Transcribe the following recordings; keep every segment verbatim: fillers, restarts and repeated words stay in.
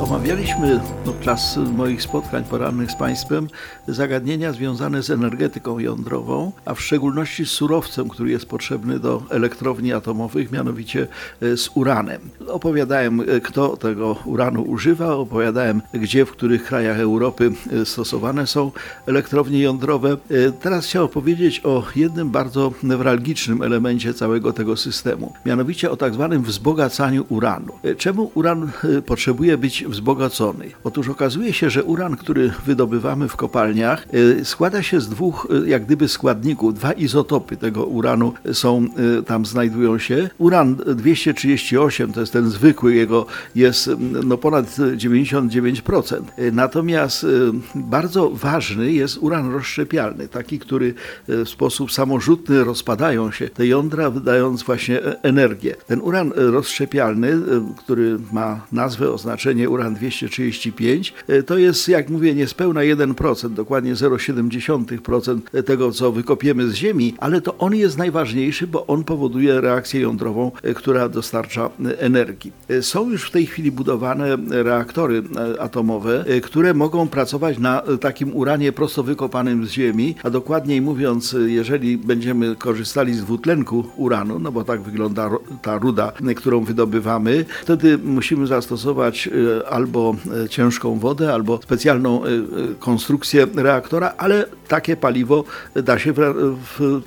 Omawialiśmy podczas moich spotkań porannych z Państwem zagadnienia związane z energetyką jądrową, a w szczególności z surowcem, który jest potrzebny do elektrowni atomowych, mianowicie z uranem. Opowiadałem, kto tego uranu używa, opowiadałem, gdzie, w których krajach Europy stosowane są elektrownie jądrowe. Teraz chciałem opowiedzieć o jednym bardzo newralgicznym elemencie całego tego systemu, mianowicie o tak zwanym wzbogacaniu uranu. Czemu uran potrzebuje być wzbogacony? Otóż okazuje się, że uran, który wydobywamy w kopalniach, składa się z dwóch jak gdyby składników. Dwa izotopy tego uranu są, tam znajdują się. Uran dwieście trzydzieści osiem, to jest ten zwykły, jego jest no ponad dziewięćdziesiąt dziewięć procent. Natomiast bardzo ważny jest uran rozszczepialny, taki, który w sposób samorzutny rozpadają się te jądra, wydając właśnie energię. Ten uran rozszczepialny, który ma nazwę, oznaczenie uran dwieście trzydzieści pięć, to jest, jak mówię, niespełna jeden procent, dokładnie zero przecinek siedem procent tego, co wykopiemy z ziemi, ale to on jest najważniejszy, bo on powoduje reakcję jądrową, która dostarcza energii. Są już w tej chwili budowane reaktory atomowe, które mogą pracować na takim uranie prosto wykopanym z ziemi, a dokładniej mówiąc, jeżeli będziemy korzystali z dwutlenku uranu, no bo tak wygląda ta ruda, którą wydobywamy, wtedy musimy zastosować albo ciężką wodę, albo specjalną konstrukcję reaktora, ale takie paliwo da się w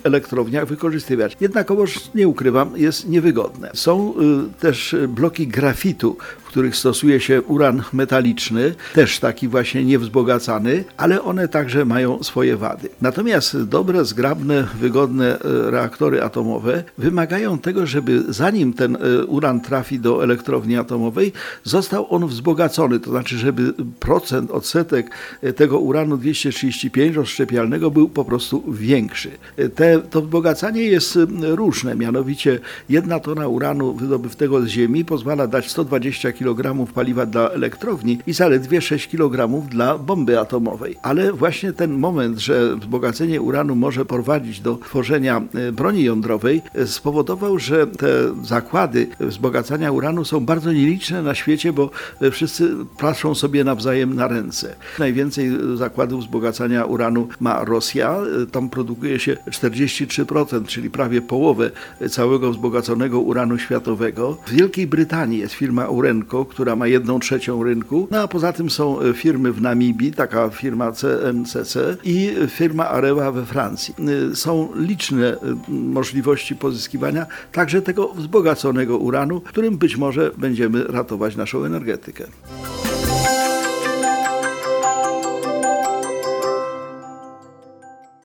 elektrowniach wykorzystywać. Jednakowoż, nie ukrywam, jest niewygodne. Są też bloki grafitu, w których stosuje się uran metaliczny, też taki właśnie niewzbogacany, ale one także mają swoje wady. Natomiast dobre, zgrabne, wygodne reaktory atomowe wymagają tego, żeby zanim ten uran trafi do elektrowni atomowej, został on wzbogacony, to znaczy, żeby procent, odsetek tego uranu dwieście trzydzieści pięć rozszczepialnego był po prostu większy. Te, to wzbogacanie jest różne, mianowicie jedna tona uranu wydobywtego z ziemi pozwala dać sto dwadzieścia kilogramów paliwa dla elektrowni i zaledwie sześć kilogramów dla bomby atomowej. Ale właśnie ten moment, że wzbogacenie uranu może prowadzić do tworzenia broni jądrowej, spowodował, że te zakłady wzbogacania uranu są bardzo nieliczne na świecie, bo wszyscy patrzą sobie nawzajem na ręce. Najwięcej zakładów wzbogacania uranu ma Rosja. Tam produkuje się czterdzieści trzy procent, czyli prawie połowę całego wzbogaconego uranu światowego. W Wielkiej Brytanii jest firma Urenco, która ma jedną trzecią rynku. No a poza tym są firmy w Namibii, taka firma C N C C i firma Arewa we Francji. Są liczne możliwości pozyskiwania także tego wzbogaconego uranu, którym być może będziemy ratować naszą energetykę.